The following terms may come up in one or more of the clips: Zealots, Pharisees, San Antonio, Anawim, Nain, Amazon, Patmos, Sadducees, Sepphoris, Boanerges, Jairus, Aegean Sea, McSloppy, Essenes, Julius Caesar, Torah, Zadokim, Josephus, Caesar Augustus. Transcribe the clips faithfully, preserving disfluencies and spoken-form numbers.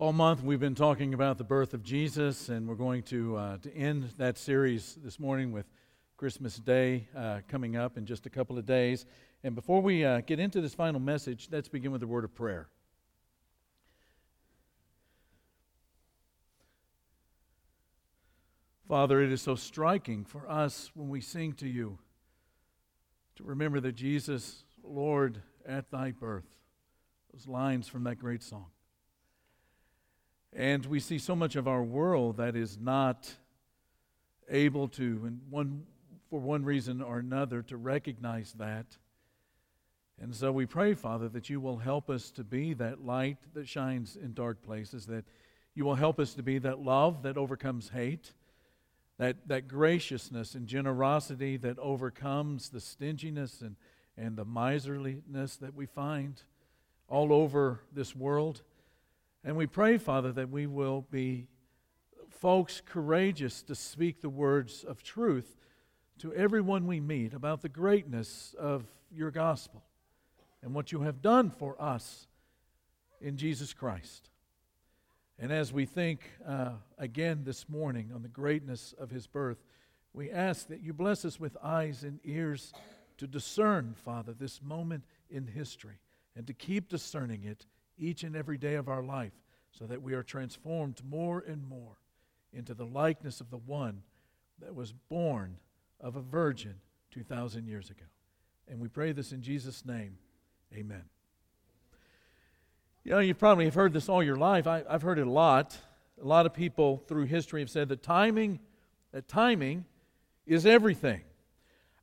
All month we've been talking about the birth of Jesus, and we're going to uh, to end that series this morning with Christmas Day uh, coming up in just a couple of days. And before we uh, get into this final message, let's begin with a word of prayer. Father, it is so striking for us when we sing to you to remember that Jesus, Lord, at thy birth, those lines from that great song. And we see so much of our world that is not able to, and one for one reason or another, to recognize that. And so we pray, Father, that you will help us to be that light that shines in dark places, that you will help us to be that love that overcomes hate, that that graciousness and generosity that overcomes the stinginess and, and the miserliness that we find all over this world. And we pray, Father, that we will be folks courageous to speak the words of truth to everyone we meet about the greatness of your gospel and what you have done for us in Jesus Christ. And as we think uh, again this morning on the greatness of his birth, we ask that you bless us with eyes and ears to discern, Father, this moment in history and to keep discerning it each and every day of our life, so that we are transformed more and more into the likeness of the one that was born of a virgin two thousand years ago. And we pray this in Jesus' name. Amen. You know, you probably have heard this all your life. I, I've heard it a lot. A lot of people through history have said that timing, that timing is everything.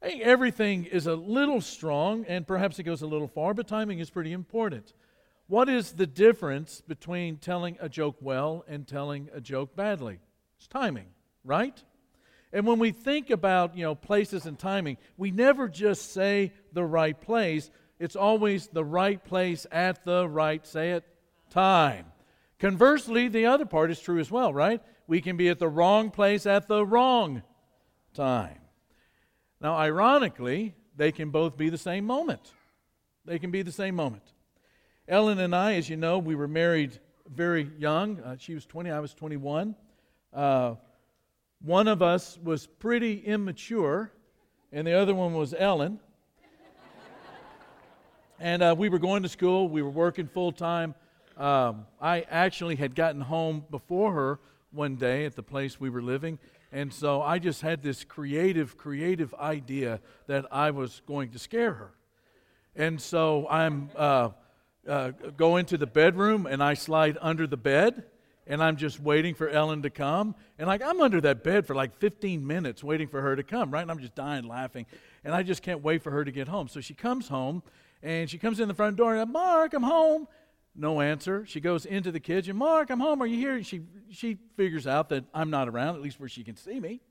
I think everything is a little strong, and perhaps it goes a little far, but timing is pretty important. What is the difference between telling a joke well and telling a joke badly? It's timing, right? And when we think about, you know, places and timing, we never just say the right place. It's always the right place at the right, say it, time. Conversely, the other part is true as well, right? We can be at the wrong place at the wrong time. Now, ironically, they can both be the same moment. They can be the same moment. Ellen and I, as you know, we were married very young. Uh, she was twenty, I was twenty-one. Uh, one of us was pretty immature, and the other one was Ellen. and uh, we were going to school. We were working full-time. Um, I actually had gotten home before her one day at the place we were living, and so I just had this creative, creative idea that I was going to scare her. And so I'm... Uh, Uh, go into the bedroom, and I slide under the bed, and I'm just waiting for Ellen to come. And like I'm under that bed for like fifteen minutes waiting for her to come, right? And I'm just dying laughing, and I just can't wait for her to get home. So she comes home, and she comes in the front door, and I'm, Mark, I'm home. No answer. She goes into the kitchen, Mark, I'm home. Are you here? And she she figures out that I'm not around, at least where she can see me,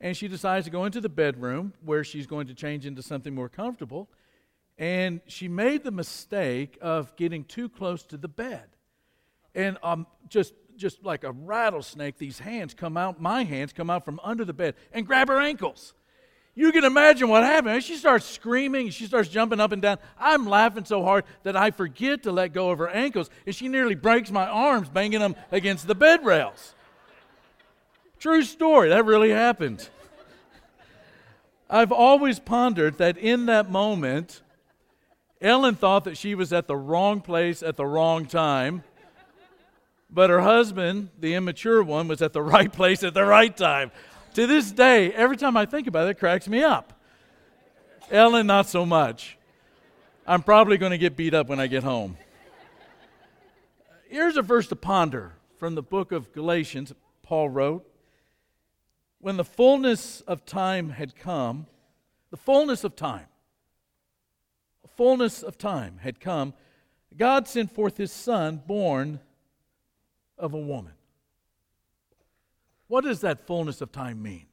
and she decides to go into the bedroom where she's going to change into something more comfortable. And she made the mistake of getting too close to the bed. And um, just just like a rattlesnake, these hands come out, my hands come out from under the bed and grab her ankles. You can imagine what happened. She starts screaming. She starts jumping up and down. I'm laughing so hard that I forget to let go of her ankles. And she nearly breaks my arms, banging them against the bed rails. True story. That really happened. I've always pondered that in that moment, Ellen thought that she was at the wrong place at the wrong time, but her husband, the immature one, was at the right place at the right time. To this day, every time I think about it, it cracks me up. Ellen, not so much. I'm probably going to get beat up when I get home. Here's a verse to ponder from the book of Galatians. Paul wrote, when the fullness of time had come, the fullness of time, fullness of time had come, God sent forth his son, born of a woman. What does that fullness of time mean?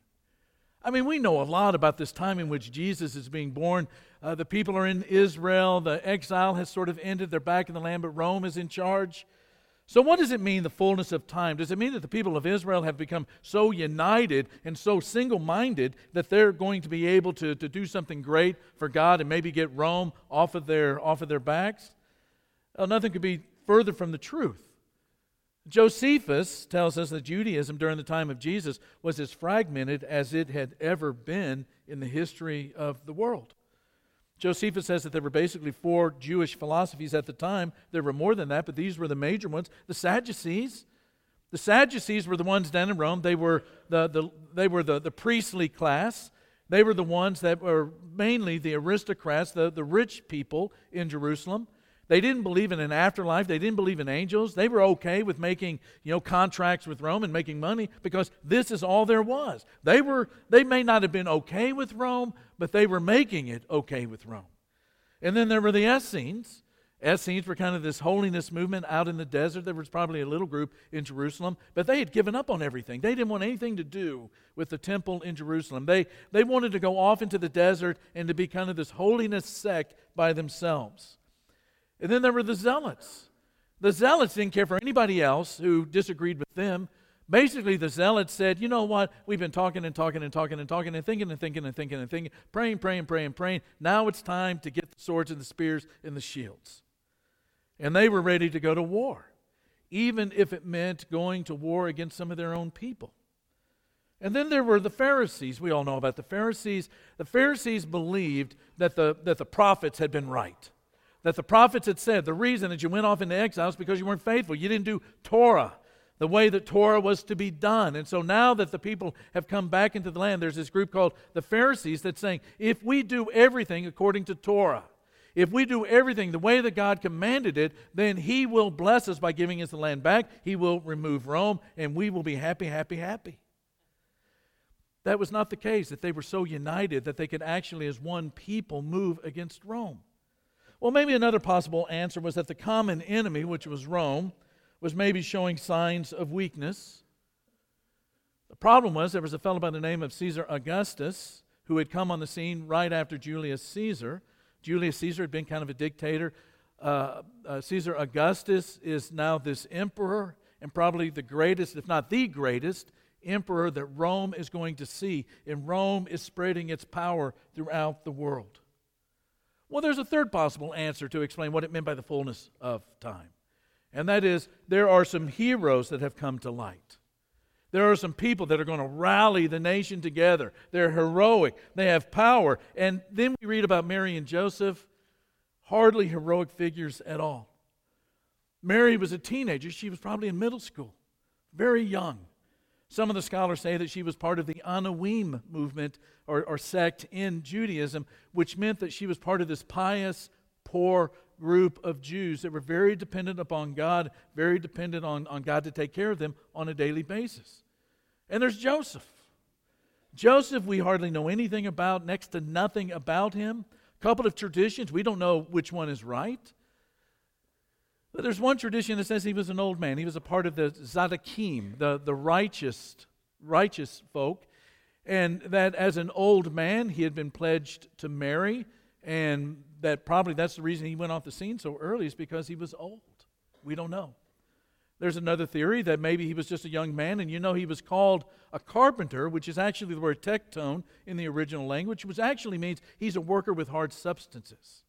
I mean, we know a lot about this time in which Jesus is being born. Uh, the people are in Israel. The exile has sort of ended. They're back in the land, but Rome is in charge. So what does it mean, the fullness of time? Does it mean that the people of Israel have become so united and so single-minded that they're going to be able to, to do something great for God and maybe get Rome off of their, off of their backs? Well, nothing could be further from the truth. Josephus tells us that Judaism during the time of Jesus was as fragmented as it had ever been in the history of the world. Josephus says that there were basically four Jewish philosophies at the time. There were more than that, but these were the major ones. The Sadducees. The Sadducees were the ones down in Rome. They were the, the, they were the, the priestly class. They were the ones that were mainly the aristocrats, the, the rich people in Jerusalem. They didn't believe in an afterlife. They didn't believe in angels. They were okay with making, you know, contracts with Rome and making money because this is all there was. They were, they may not have been okay with Rome, but they were making it okay with Rome. And then there were the Essenes. Essenes were kind of this holiness movement out in the desert. There was probably a little group in Jerusalem, but they had given up on everything. They didn't want anything to do with the temple in Jerusalem. They, they wanted to go off into the desert and to be kind of this holiness sect by themselves. And then there were the Zealots. The Zealots didn't care for anybody else who disagreed with them. Basically, the Zealots said, you know what? We've been talking and talking and talking and talking and thinking and thinking and thinking and thinking, praying, praying, praying, praying. Now it's time to get the swords and the spears and the shields. And they were ready to go to war, even if it meant going to war against some of their own people. And then there were the Pharisees. We all know about the Pharisees. The Pharisees believed that the, that the prophets had been right. That the prophets had said, the reason that you went off into exile is because you weren't faithful. You didn't do Torah the way that Torah was to be done. And so now that the people have come back into the land, there's this group called the Pharisees that's saying, if we do everything according to Torah, if we do everything the way that God commanded it, then He will bless us by giving us the land back. He will remove Rome, and we will be happy, happy, happy. That was not the case, that they were so united that they could actually, as one people, move against Rome. Well, maybe another possible answer was that the common enemy, which was Rome, was maybe showing signs of weakness. The problem was there was a fellow by the name of Caesar Augustus who had come on the scene right after Julius Caesar. Julius Caesar had been kind of a dictator. Uh, uh, Caesar Augustus is now this emperor and probably the greatest, if not the greatest, emperor that Rome is going to see. And Rome is spreading its power throughout the world. Well, there's a third possible answer to explain what it meant by the fullness of time. And that is, there are some heroes that have come to light. There are some people that are going to rally the nation together. They're heroic. They have power. And then we read about Mary and Joseph, hardly heroic figures at all. Mary was a teenager. She was probably in middle school, very young. Some of the scholars say that she was part of the Anawim movement or, or sect in Judaism, which meant that she was part of this pious, poor group of Jews that were very dependent upon God, very dependent on, on God to take care of them on a daily basis. And there's Joseph. Joseph, we hardly know anything about, next to nothing about him. A couple of traditions, we don't know which one is right. But there's one tradition that says he was an old man. He was a part of the Zadokim, the, the righteous, righteous folk. And that as an old man, he had been pledged to marry. And that probably that's the reason he went off the scene so early is because he was old. We don't know. There's another theory that maybe he was just a young man. And you know he was called a carpenter, which is actually the word tectone in the original language, which actually means he's a worker with hard substances,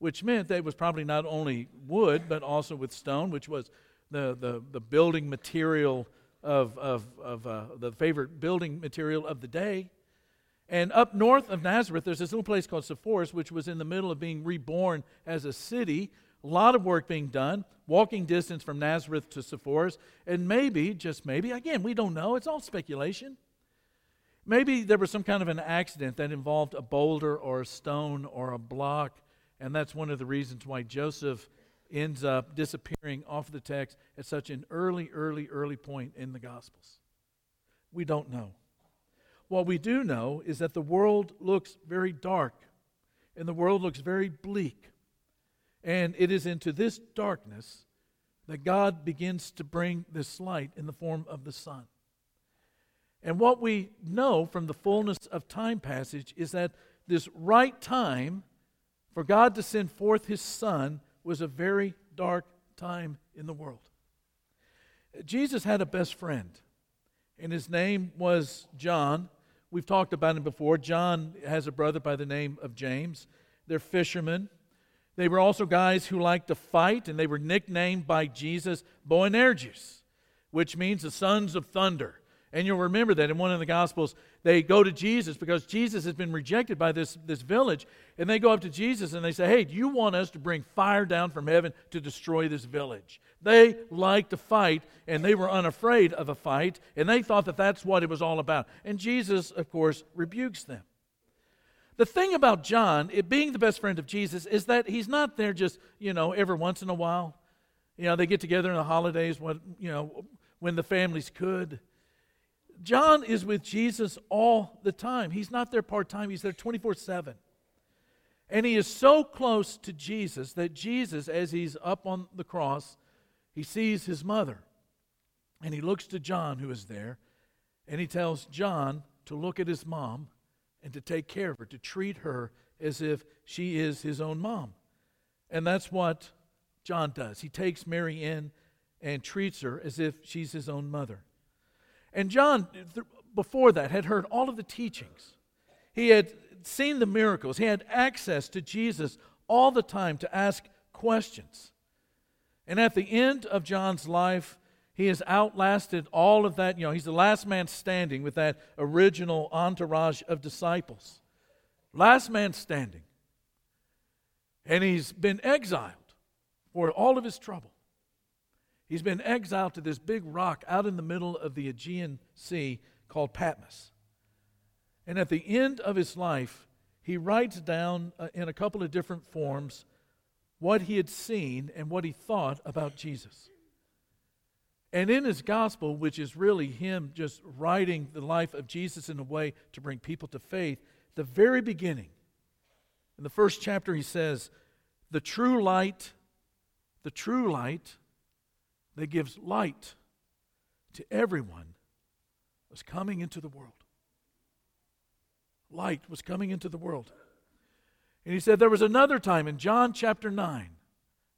which meant that it was probably not only wood, but also with stone, which was the, the, the building material of, of, of uh, the favorite building material of the day. And up north of Nazareth, there's this little place called Sepphoris, which was in the middle of being reborn as a city. A lot of work being done, walking distance from Nazareth to Sepphoris. And maybe, just maybe, again, we don't know. It's all speculation. Maybe there was some kind of an accident that involved a boulder or a stone or a block. And that's one of the reasons why Joseph ends up disappearing off the text at such an early, early, early point in the Gospels. We don't know. What we do know is that the world looks very dark, and the world looks very bleak. And it is into this darkness that God begins to bring this light in the form of the sun. And what we know from the fullness of time passage is that this right time for God to send forth His Son was a very dark time in the world. Jesus had a best friend, and his name was John. We've talked about him before. John has a brother by the name of James. They're fishermen. They were also guys who liked to fight, and they were nicknamed by Jesus Boanerges, which means the sons of thunder. And you'll remember that in one of the Gospels, they go to Jesus because Jesus has been rejected by this, this village. And they go up to Jesus and they say, hey, do you want us to bring fire down from heaven to destroy this village? They liked to fight, and they were unafraid of a fight, and they thought that that's what it was all about. And Jesus, of course, rebukes them. The thing about John, it being the best friend of Jesus, is that he's not there just, you know, every once in a while. You know, they get together in the holidays when, you know, when the families could. John is with Jesus all the time. He's not there part-time. He's there twenty-four seven. And he is so close to Jesus that Jesus, as he's up on the cross, he sees his mother. And he looks to John, who is there, and he tells John to look at his mom and to take care of her, to treat her as if she is his own mom. And that's what John does. He takes Mary in and treats her as if she's his own mother. And John, before that, had heard all of the teachings. He had seen the miracles. He had access to Jesus all the time to ask questions. And at the end of John's life, he has outlasted all of that. You know, he's the last man standing with that original entourage of disciples. Last man standing. And he's been exiled for all of his trouble. He's been exiled to this big rock out in the middle of the Aegean Sea called Patmos. And at the end of his life, he writes down in a couple of different forms what he had seen and what he thought about Jesus. And in his gospel, which is really him just writing the life of Jesus in a way to bring people to faith, the very beginning, in the first chapter, he says, the true light, the true light, that gives light to everyone was coming into the world. Light was coming into the world. And he said there was another time in John chapter nine,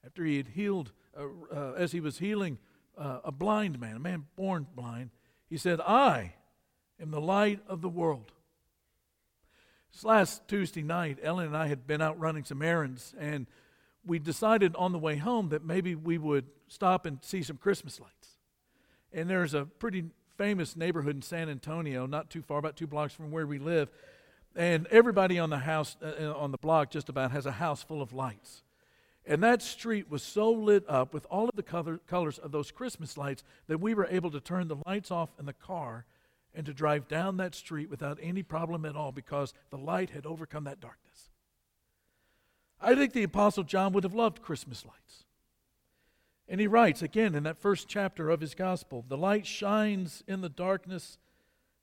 after he had healed, uh, uh, as he was healing uh, a blind man, a man born blind, he said, I am the light of the world. This last Tuesday night, Ellen and I had been out running some errands, and we decided on the way home that maybe we would stop and see some Christmas lights. And there's a pretty famous neighborhood in San Antonio, not too far, about two blocks from where we live. And everybody on the house, uh, on the block just about has a house full of lights. And that street was so lit up with all of the color, colors of those Christmas lights that we were able to turn the lights off in the car and to drive down that street without any problem at all because the light had overcome that darkness. I think the Apostle John would have loved Christmas lights. And he writes, again, in that first chapter of his gospel, the light shines in the darkness,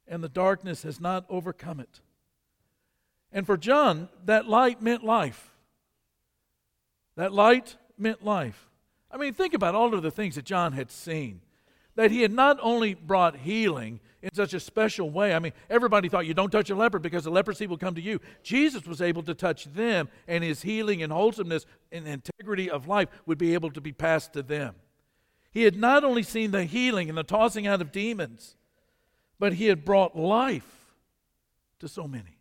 and the darkness has not overcome it. And for John, that light meant life. That light meant life. I mean, think about all of the things that John had seen. That he had not only brought healing in such a special way. I mean, everybody thought you don't touch a leper because the leprosy will come to you. Jesus was able to touch them, and his healing and wholesomeness and integrity of life would be able to be passed to them. He had not only seen the healing and the tossing out of demons, but he had brought life to so many.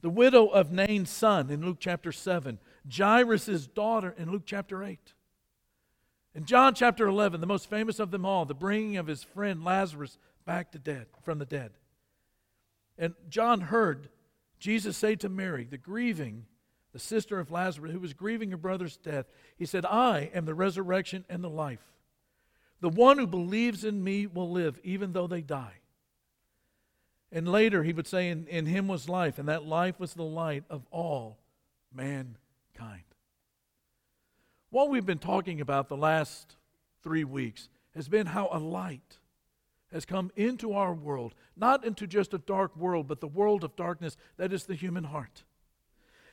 The widow of Nain's son in Luke chapter seven, Jairus' daughter in Luke chapter eight. In John chapter eleven, the most famous of them all, the bringing of his friend Lazarus back to dead, from the dead. And John heard Jesus say to Mary, the grieving, the sister of Lazarus, who was grieving her brother's death, he said, I am the resurrection and the life. The one who believes in me will live, even though they die. And later he would say, in, in him was life, and that life was the light of all mankind. What we've been talking about the last three weeks has been how a light has come into our world, not into just a dark world, but the world of darkness that is the human heart.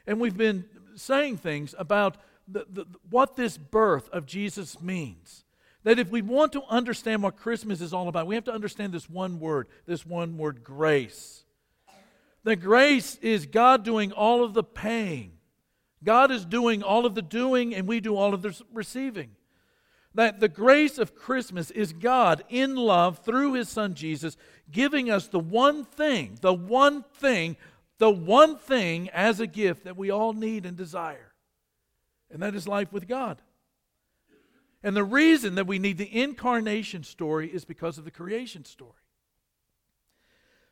And we've been saying things about the, the, what this birth of Jesus means. That if we want to understand what Christmas is all about, we have to understand this one word, this one word, grace. The grace is God doing all of the paying. God is doing all of the doing, and we do all of the receiving. That the grace of Christmas is God in love through His Son Jesus giving us the one thing, the one thing, the one thing as a gift that we all need and desire. And that is life with God. And the reason that we need the incarnation story is because of the creation story.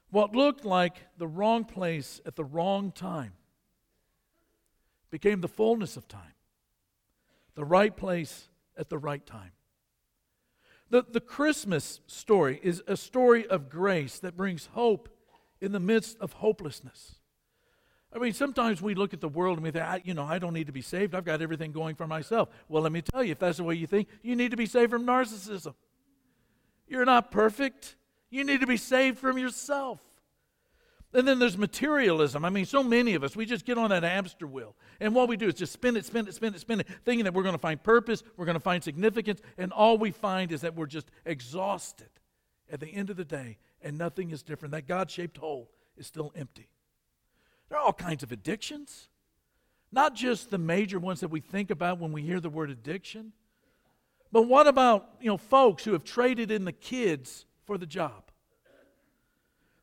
What looked like the wrong place at the wrong time became the fullness of time. The right place at the right time. The, the Christmas story is a story of grace that brings hope in the midst of hopelessness. I mean, sometimes we look at the world and we think, I, you know, I don't need to be saved. I've got everything going for myself. Well, let me tell you, if that's the way you think, you need to be saved from narcissism. You're not perfect. You need to be saved from yourself. And then there's materialism. I mean, so many of us, we just get on that hamster wheel. And what we do is just spin it, spin it, spin it, spin it, thinking that we're going to find purpose, we're going to find significance, and all we find is that we're just exhausted at the end of the day, and nothing is different. That God-shaped hole is still empty. There are all kinds of addictions, not just the major ones that we think about when we hear the word addiction, but what about, you know, folks who have traded in the kids for the job?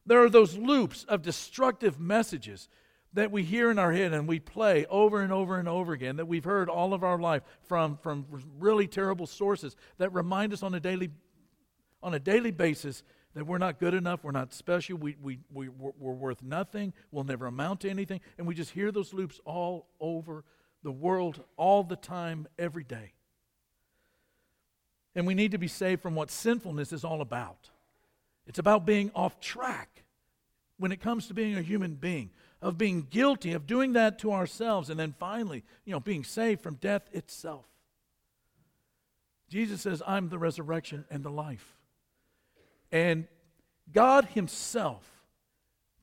There are those loops of destructive messages that we hear in our head and we play over and over and over again that we've heard all of our life from, from really terrible sources that remind us on a daily on a daily basis that we're not good enough, we're not special, we, we, we, we're worth nothing, we'll never amount to anything. And we just hear those loops all over the world, all the time, every day. And we need to be saved from what sinfulness is all about. It's about being off track when it comes to being a human being, of being guilty, of doing that to ourselves, and then finally, you know, being saved from death itself. Jesus says, I'm the resurrection and the life. And God Himself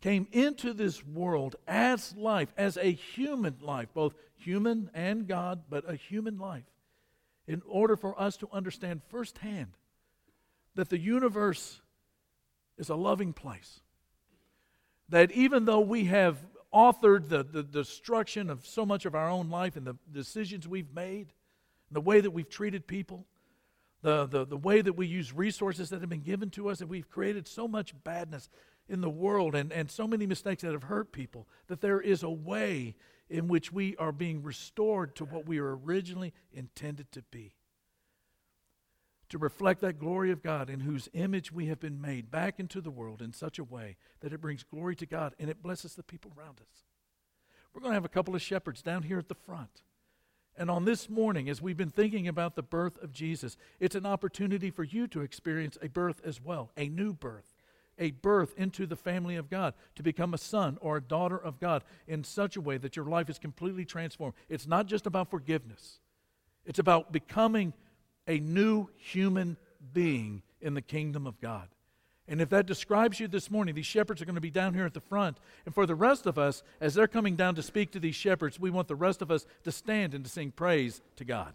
came into this world as life, as a human life, both human and God, but a human life, in order for us to understand firsthand that the universe is a loving place. That even though we have authored the, the destruction of so much of our own life and the decisions we've made, the way that we've treated people, the, the, the way that we use resources that have been given to us, and we've created so much badness in the world and, and so many mistakes that have hurt people, that there is a way in which we are being restored to what we were originally intended to be. To reflect that glory of God in whose image we have been made back into the world in such a way that it brings glory to God and it blesses the people around us. We're going to have a couple of shepherds down here at the front. And on this morning, as we've been thinking about the birth of Jesus, it's an opportunity for you to experience a birth as well, a new birth, a birth into the family of God, to become a son or a daughter of God in such a way that your life is completely transformed. It's not just about forgiveness. It's about becoming a new human being in the kingdom of God. And if that describes you this morning, these shepherds are going to be down here at the front. And for the rest of us, as they're coming down to speak to these shepherds, we want the rest of us to stand and to sing praise to God.